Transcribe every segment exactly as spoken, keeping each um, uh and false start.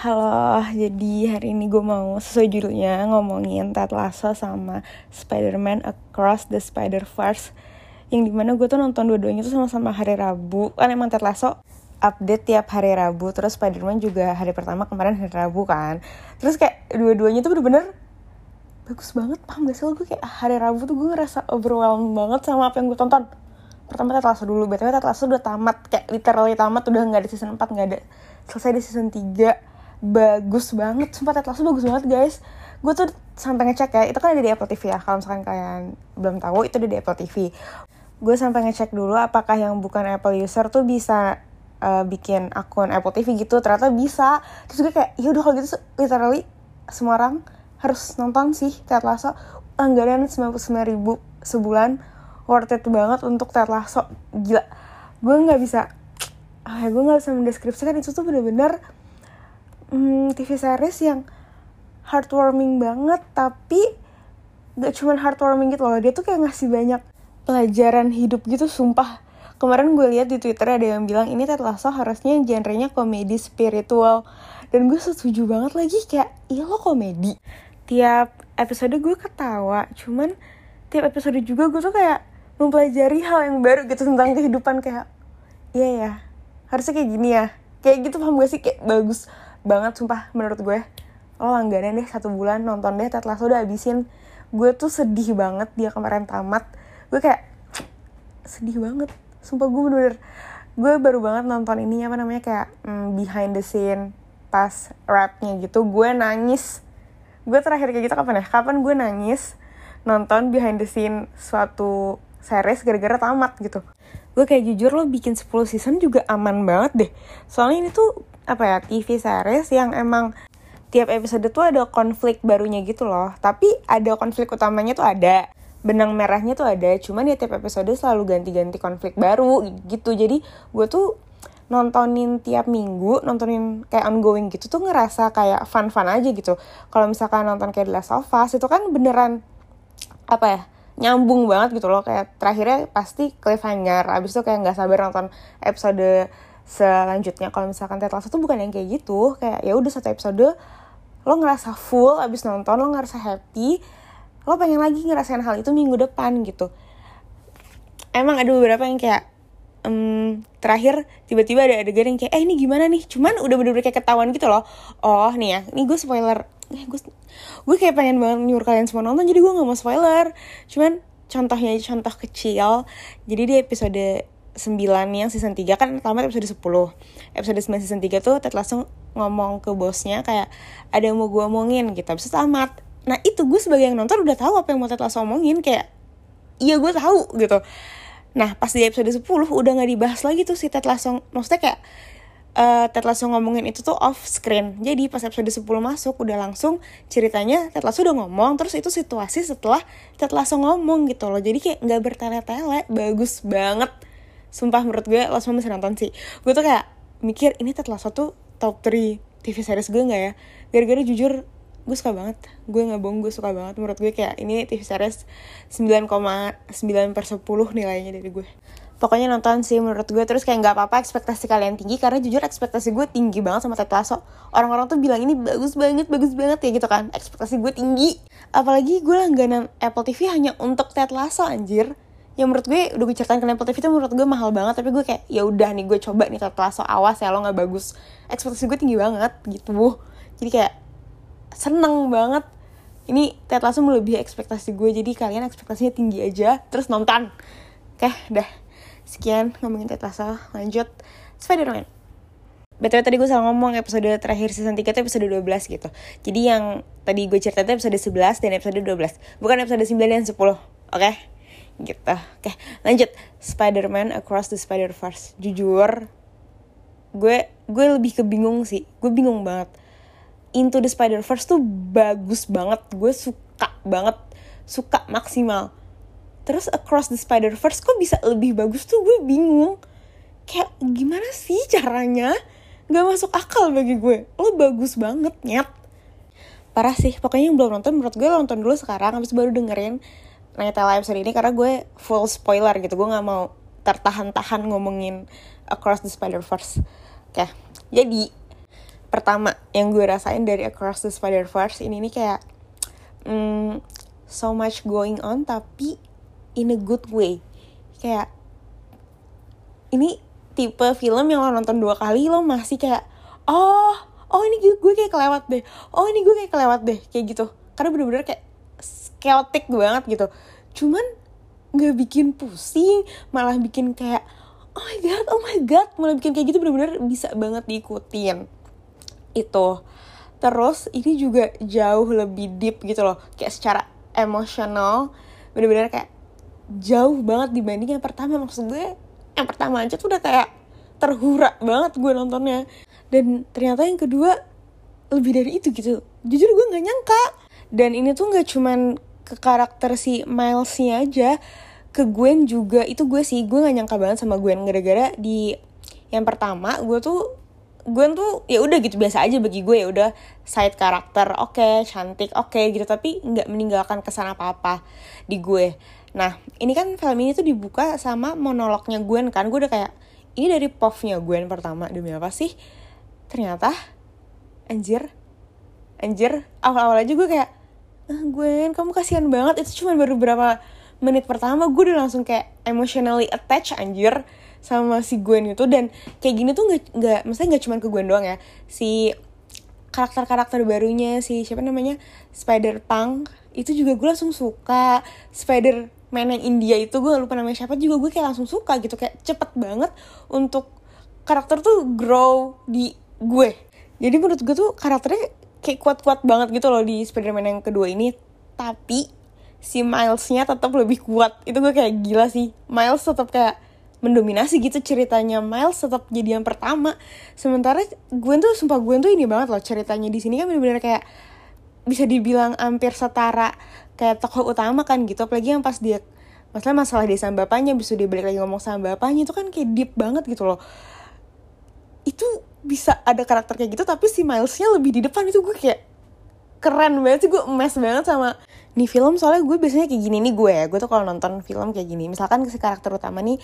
Halo, jadi hari ini gue mau sesuai judulnya ngomongin Ted Lasso sama Spider-Man Across the Spider-Verse, yang dimana gue tuh nonton dua-duanya tuh sama-sama hari Rabu. Kan emang Ted Lasso update tiap hari Rabu, terus Spider-Man juga hari pertama kemarin hari Rabu kan. Terus kayak dua-duanya tuh bener-bener bagus banget, paham gak sih lo? Gue kayak hari Rabu tuh gue ngerasa overwhelmed banget sama apa yang gue tonton. Pertama Ted Lasso dulu, btw Ted Lasso udah tamat, kayak literally tamat, udah gak ada season empat, gak ada, selesai di season tiga. Bagus banget, sumpah Ted Lasso bagus banget guys. Gue tuh sampai ngecek ya, itu kan ada di Apple T V ya, kalau misalkan kalian belum tahu itu ada di Apple T V. Gue sampai ngecek dulu apakah yang bukan Apple user tuh bisa uh, bikin akun Apple T V gitu, ternyata bisa. Terus gue kayak, yaudah kalau gitu literally semua orang harus nonton sih Ted Lasso. Anggaran sembilan puluh sembilan ribu sebulan, worth it banget untuk Ted Lasso, gila. Gue gak bisa, ah, gue gak bisa mendeskripsikan, itu tuh bener-bener Hmm, T V series yang heartwarming banget, tapi gak cuman heartwarming gitu loh, dia tuh kayak ngasih banyak pelajaran hidup gitu, sumpah. Kemarin gue lihat di Twitter ada yang bilang ini Ted Lasso harusnya genre-nya komedi spiritual, dan gue setuju banget lagi, kayak iya lo komedi. Tiap episode gue ketawa, cuman tiap episode juga gue tuh kayak mempelajari hal yang baru gitu tentang kehidupan, kayak iya ya, harusnya kayak gini ya, kayak gitu, paham gak sih? Kayak bagus banget sumpah menurut gue. Lo langganan deh satu bulan, nonton deh Ted Lasso, udah abisin. Gue tuh sedih banget dia kemarin tamat. Gue kayak sedih banget, sumpah gue bener-bener. Gue baru banget nonton ini apa namanya kayak mm, behind the scene pas rapnya gitu. Gue nangis. Gue terakhir kayak gitu kapan ya? Kapan gue nangis nonton behind the scene suatu series gara-gara tamat gitu. Gue kayak jujur lo bikin sepuluh season juga aman banget deh. Soalnya ini tuh apa ya, T V series yang emang tiap episode tuh ada konflik barunya gitu loh. Tapi ada konflik utamanya tuh ada, benang merahnya tuh ada, cuman ya tiap episode selalu ganti-ganti konflik baru gitu. Jadi gue tuh nontonin tiap minggu, nontonin kayak ongoing gitu tuh ngerasa kayak fun-fun aja gitu. Kalau misalkan nonton kayak The Last of Us itu kan beneran apa ya, nyambung banget gitu loh, kayak terakhirnya pasti cliffhanger, abis itu kayak nggak sabar nonton episode selanjutnya. Kalau misalkan Ted Lasso tuh bukan yang kayak gitu, kayak ya udah satu episode lo ngerasa full, abis nonton lo ngerasa happy, lo pengen lagi ngerasain hal itu minggu depan gitu. Emang ada beberapa yang kayak um, terakhir tiba-tiba ada adegan yang kayak eh ini gimana nih, cuman udah bener-bener kayak ketahuan gitu loh. Oh nih ya, ini gue spoiler. Eh, gue, gue kayak pengen banget nyuruh kalian semua nonton, jadi gue gak mau spoiler. Cuman contohnya aja, contoh kecil. Jadi di episode sembilan yang season tiga, kan tamat episode sepuluh. Episode sembilan season tiga tuh Ted langsung ngomong ke bosnya kayak ada yang mau gue omongin gitu, abis itu tamat. Nah itu gue sebagai yang nonton udah tahu apa yang mau Ted Lasso omongin, kayak iya gue tahu gitu. Nah pas di episode sepuluh udah gak dibahas lagi tuh si Ted Lasso, maksudnya kayak Uh, Ted Lasso ngomongin itu tuh off screen. Jadi pas episode sepuluh masuk udah langsung ceritanya Ted Lasso udah ngomong, terus itu situasi setelah Ted Lasso ngomong gitu loh. Jadi kayak gak bertele-tele, bagus banget. Sumpah menurut gue lo semua mesti nonton sih. Gue tuh kayak mikir ini Ted Lasso tuh top tiga T V series gue gak ya? Gara-gara jujur gue suka banget, gue gak bohong, gue suka banget. Menurut gue kayak ini T V series sembilan koma sembilan per sepuluh nilainya dari gue. Pokoknya nonton sih menurut gue. Terus kayak gak apa-apa ekspektasi kalian tinggi, karena jujur ekspektasi gue tinggi banget sama Ted Lasso. Orang-orang tuh bilang ini bagus banget, bagus banget ya gitu kan. Ekspektasi gue tinggi. Apalagi gue langganan Apple T V hanya untuk Ted Lasso anjir. Yang menurut gue udah gue ceritain ke Apple T V itu menurut gue mahal banget. Tapi gue kayak ya udah nih gue coba nih Ted Lasso, awas ya lo gak bagus. Ekspektasi gue tinggi banget gitu. Jadi kayak seneng banget. Ini Ted Lasso melebihi ekspektasi gue. Jadi kalian ekspektasinya tinggi aja, terus nonton. Oke, dah. Sekian ngomongin Ted Lasso, lanjut Spider-Man. Btw tadi gue salah ngomong, episode terakhir season tiga itu episode dua belas gitu. Jadi yang tadi gue ceritain itu episode sebelas dan episode dua belas, bukan episode sembilan dan sepuluh. Oke okay? Gitu. Oke okay, lanjut Spider-Man Across the Spider-Verse. Jujur Gue gue lebih kebingung sih. Gue bingung banget. Into the Spider-Verse tuh bagus banget, gue suka banget, suka maksimal. Terus Across the Spider-Verse kok bisa lebih bagus tuh gue bingung. Kayak gimana sih caranya? Gak masuk akal bagi gue. Lo bagus banget, nyet. Parah sih, pokoknya yang belum nonton menurut gue nonton dulu sekarang, habis baru dengerin Ngetela episode ini, karena gue full spoiler gitu. Gue gak mau tertahan-tahan ngomongin Across the Spider-Verse. Oke, jadi pertama yang gue rasain dari Across the Spider-Verse ini nih kayak mm, so much going on tapi in a good way. Kayak ini tipe film yang lo nonton dua kali lo masih kayak oh oh ini gue, gue kayak kelewat deh, oh ini gue kayak kelewat deh, kayak gitu. Karena bener-bener kayak chaotic banget gitu. Cuman nggak bikin pusing, malah bikin kayak oh my god, oh my god, malah bikin kayak gitu bener-bener bisa banget diikutin. Itu. Terus ini juga jauh lebih deep gitu loh, kayak secara emosional bener-bener kayak jauh banget dibanding yang pertama. Maksud gue yang pertama aja tuh udah kayak terhura banget gue nontonnya, dan ternyata yang kedua lebih dari itu gitu. Jujur gue nggak nyangka. Dan ini tuh nggak cuman ke karakter si Miles-nya aja, ke Gwen juga. Itu gue sih, gue nggak nyangka banget sama Gwen, gara-gara di yang pertama gue tuh Gwen tuh ya udah gitu biasa aja bagi gue, ya udah side karakter, oke okay, cantik oke okay, gitu, tapi nggak meninggalkan kesan apa apa di gue. Nah ini kan film ini tuh dibuka sama monolognya Gwen kan, gue udah kayak ini dari povnya Gwen pertama, demi apa sih? Ternyata anjir anjir awal awal aja gue kayak ah, Gwen kamu kasihan banget. Itu cuma baru berapa menit pertama gue udah langsung kayak emotionally attached anjir sama si Gwen itu. Dan kayak gini tuh nggak nggak maksudnya nggak cuma ke Gwen doang ya, si karakter-karakter barunya si siapa namanya Spider-Punk itu juga gue langsung suka. Spider-Man yang India itu gue lupa namanya siapa, juga gue kayak langsung suka gitu. Kayak cepet banget untuk karakter tuh grow di gue. Jadi menurut gue tuh karakternya kayak kuat-kuat banget gitu loh di Spider-Man yang kedua ini. Tapi si Miles-nya tetap lebih kuat. Itu gue kayak gila sih, Miles tetap kayak mendominasi gitu ceritanya. Miles tetap jadi yang pertama, sementara Gwen tuh sumpah Gwen tuh ini banget loh ceritanya di sini kan benar-benar kayak bisa dibilang hampir setara kayak tokoh utama kan gitu. Apalagi yang pas dia masalah masalah dia sama bapaknya, bisa dia balik lagi ngomong sama bapaknya, itu kan kayak deep banget gitu loh. Itu bisa ada karakter kayak gitu tapi si Miles-nya lebih di depan. Itu gue kayak keren banget sih, gue emes banget sama nih film. Soalnya gue biasanya kayak gini nih gue ya, gue tuh kalau nonton film kayak gini, misalkan si karakter utama nih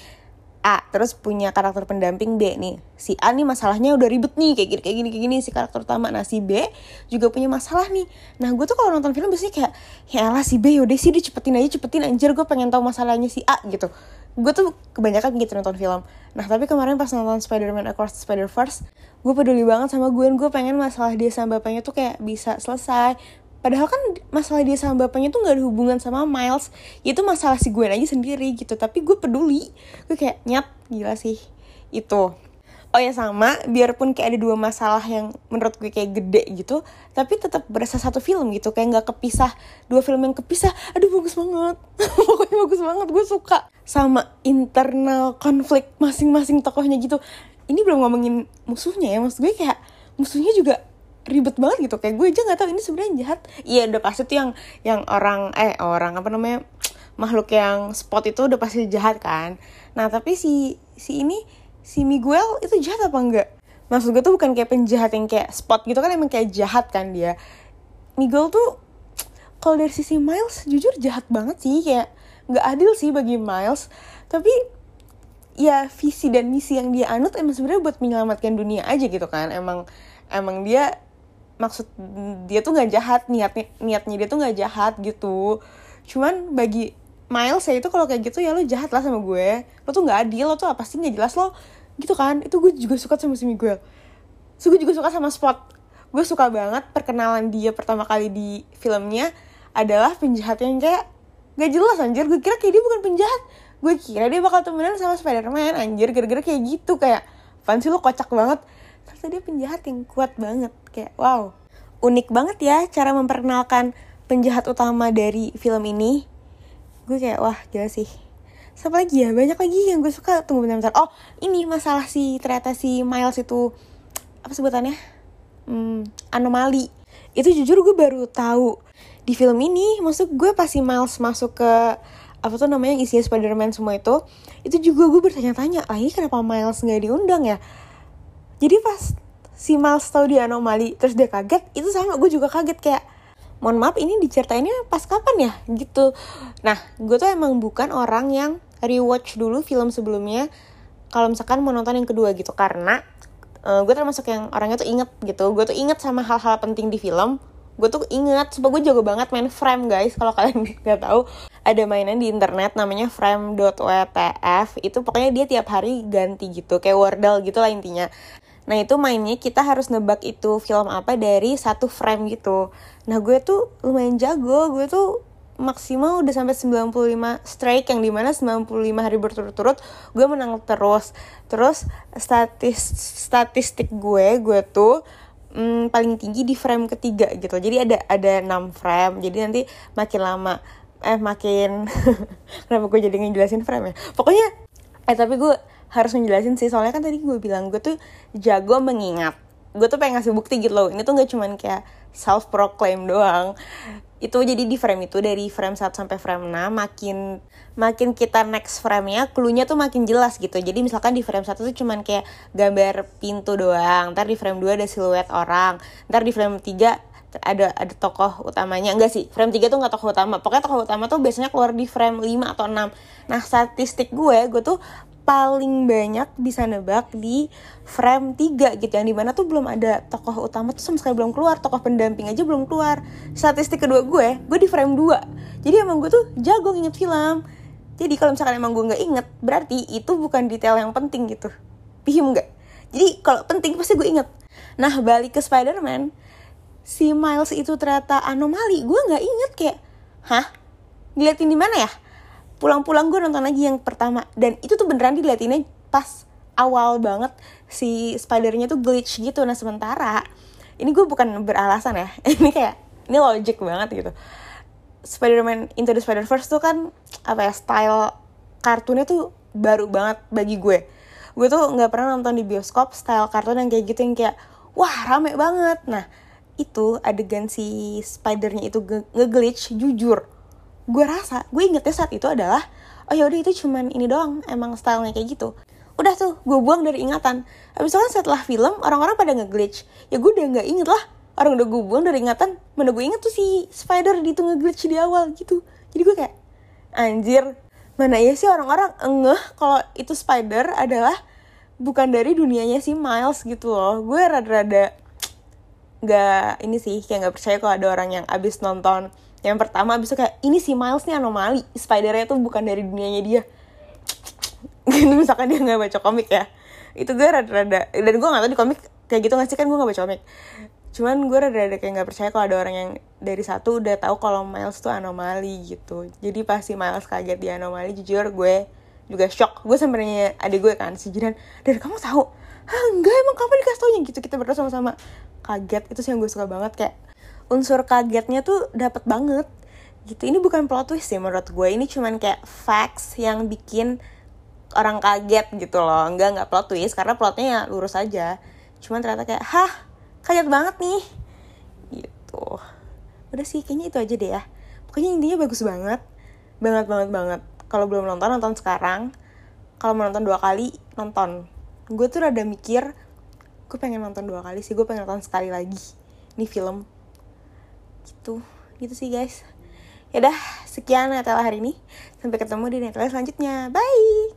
A, terus punya karakter pendamping B nih. Si A nih masalahnya udah ribet nih, kayak gini, kayak gini, kayak gini, si karakter utama. Nah si B juga punya masalah nih. Nah gue tuh kalau nonton film biasanya kayak, ya elah si B yaudah sih dicepetin aja, cepetin anjir gue pengen tahu masalahnya si A gitu. Gue tuh kebanyakan gitu nonton film. Nah tapi kemarin pas nonton Spider-Man Across the Spider-Verse, gue peduli banget sama Gwen, gue pengen masalah dia sama bapaknya tuh kayak bisa selesai. Padahal kan masalah dia sama bapaknya tuh gak ada hubungan sama Miles, itu masalah si Gwen aja sendiri gitu. Tapi gue peduli, gue kayak nyat, gila sih itu. Oh ya sama, biarpun kayak ada dua masalah yang menurut gue kayak gede gitu, tapi tetap berasa satu film gitu, kayak gak kepisah. Dua film yang kepisah, aduh bagus banget. Pokoknya bagus banget, gue suka sama internal konflik masing-masing tokohnya gitu. Ini belum ngomongin musuhnya ya, maksud gue kayak musuhnya juga ribet banget gitu. Kayak gue aja nggak tahu ini sebenarnya jahat. Iya udah pasti tuh yang yang orang eh orang apa namanya makhluk yang spot itu udah pasti jahat kan. Nah tapi si si ini si Miguel itu jahat apa enggak? Maksud gue tuh bukan kayak penjahat yang kayak spot gitu kan, emang kayak jahat kan dia. Miguel tuh kalau dari sisi Miles jujur jahat banget sih, kayak nggak adil sih bagi Miles. Tapi ya visi dan misi yang dia anut emang sebenarnya buat menyelamatkan dunia aja gitu kan. Emang emang dia maksud dia tuh nggak jahat, niatnya niatnya dia tuh nggak jahat gitu. Cuman bagi Miles ya itu kalau kayak gitu ya lo jahat lah sama gue, lo tuh nggak adil, lo tuh apa sih nggak jelas lo gitu kan. Itu gue juga suka sama si Miguel. So gue juga suka sama Spot. Gue suka banget perkenalan dia pertama kali di filmnya adalah penjahat yang kayak nggak jelas anjir. Gue kira kayak dia bukan penjahat, gue kira dia bakal temenan sama Spider-Man anjir, gara-gara kayak gitu kayak apaan sih lo, kocak banget. Ternyata dia penjahat yang kuat banget. Kayak wow, unik banget ya cara memperkenalkan penjahat utama dari film ini. Gue kayak wah gila sih. Siapa lagi ya, banyak lagi yang gue suka. Tunggu bentar-bentar. Oh ini masalah si ternyata si Miles itu apa sebutannya, hmm, anomali. Itu jujur gue baru tahu di film ini. Maksud gue pas si Miles masuk ke apa tuh namanya isinya Spider-Man semua itu, itu juga gue bertanya-tanya, ah ini kenapa Miles gak diundang ya. Jadi pas si Miles tahu dia anomali, terus dia kaget, itu sama gue juga kaget kayak, mohon maaf ini diceritainnya pas kapan ya gitu. Nah, gue tuh emang bukan orang yang rewatch dulu film sebelumnya kalau misalkan mau nonton yang kedua gitu. Karena uh, gue termasuk yang orangnya tuh inget gitu. Gue tuh inget sama hal-hal penting di film. Gue tuh inget, sumpah gue jago banget main frame guys. Kalau kalian gak tahu, ada mainan di internet namanya frame dot w t f. Itu pokoknya dia tiap hari ganti gitu, kayak Wordle gitu lah intinya. Nah itu mainnya kita harus nebak itu film apa dari satu frame gitu. Nah gue tuh lumayan jago, gue tuh maksimal udah sampai sembilan puluh lima strike, yang dimana sembilan puluh lima hari berturut-turut gue menang terus. Terus statis- statistik gue, gue tuh mm, paling tinggi di frame ketiga gitu. Jadi ada ada enam frame, jadi nanti makin lama, eh makin kenapa gue jadi ngejelasin frame ya? Pokoknya, eh tapi gue harus menjelasin sih, soalnya kan tadi gue bilang gue tuh jago mengingat. Gue tuh pengen ngasih bukti gitu loh, ini tuh gak cuman kayak self proclaim doang. Itu jadi di frame itu dari frame satu sampai frame enam, makin makin kita next frame-nya, clue-nya tuh makin jelas gitu. Jadi misalkan di frame satu tuh cuman kayak gambar pintu doang, ntar di frame dua ada siluet orang, ntar di frame tiga ada ada tokoh utamanya. Enggak sih, frame tiga tuh gak tokoh utama. Pokoknya tokoh utama tuh biasanya keluar di frame lima atau enam. Nah statistik gue, gue tuh paling banyak bisa nebak di frame tiga gitu, yang dimana tuh belum ada tokoh utama tuh sama sekali belum keluar, tokoh pendamping aja belum keluar. Statistik kedua gue, gue di frame dua. Jadi emang gue tuh jago nginget film. Jadi kalau misalkan emang gue gak inget, berarti itu bukan detail yang penting gitu. Paham gak? Jadi kalau penting pasti gue inget. Nah balik ke Spider-Man, si Miles itu ternyata anomali. Gue gak inget kayak, hah? Diliatin di mana ya? Pulang-pulang gue nonton lagi yang pertama. Dan itu tuh beneran diliatinnya pas awal banget. Si spidernya tuh glitch gitu. Nah sementara, ini gue bukan beralasan ya. Ini kayak, ini logic banget gitu. Spider-Man Into the Spider-Verse tuh kan, apa ya, style kartunnya tuh baru banget bagi gue. Gue tuh gak pernah nonton di bioskop style kartun yang kayak gitu. Yang kayak, wah rame banget. Nah itu adegan si spidernya itu nge-glitch, jujur gue rasa, gue ingetnya saat itu adalah, oh yaudah itu cuman ini doang, emang stylenya kayak gitu. Udah tuh, gue buang dari ingatan. Habis itu kan setelah film, orang-orang pada nge-glitch. Ya gue udah gak inget lah, orang udah gue buang dari ingatan. Mana gue inget tuh si spider itu nge-glitch di awal gitu. Jadi gue kayak, anjir, mana ya sih orang-orang ngeh kalau itu spider adalah bukan dari dunianya si Miles gitu loh. Gue rada-rada gak, ini sih, kayak gak percaya kalau ada orang yang abis nonton yang pertama, abis itu kayak, ini si Miles nih anomali, spidernya tuh bukan dari dunianya dia gitu, misalkan dia gak baca komik ya. Itu gue rada-rada, dan gue gak tau di komik kayak gitu gak sih, kan gue gak baca komik. Cuman gue rada-rada kayak gak percaya kalau ada orang yang dari satu udah tahu kalau Miles tuh anomali gitu. Jadi pas si Miles kaget dia anomali, jujur gue juga shock. Gue sampe nanya adik gue kan, si Jidan, dan kamu tahu? Hah enggak, emang kapan dikasih taunya gitu. Kita berdua sama-sama kaget, itu sih yang gue suka banget, kayak unsur kagetnya tuh dapet banget gitu. Ini bukan plot twist sih menurut gue, ini cuman kayak facts yang bikin orang kaget gitu loh. Enggak, enggak plot twist, karena plotnya ya lurus aja. Cuman ternyata kayak, hah kaget banget nih gitu. Udah sih, kayaknya itu aja deh ya. Pokoknya intinya bagus banget, banget-banget-banget. Kalau belum nonton, nonton sekarang. Kalau mau nonton dua kali, nonton. Gue tuh rada mikir, gue pengen nonton dua kali sih, gue pengen nonton sekali lagi ini film gitu, gitu sih guys. Yaudah, sekian Netela hari ini, sampai ketemu di Netela selanjutnya, bye.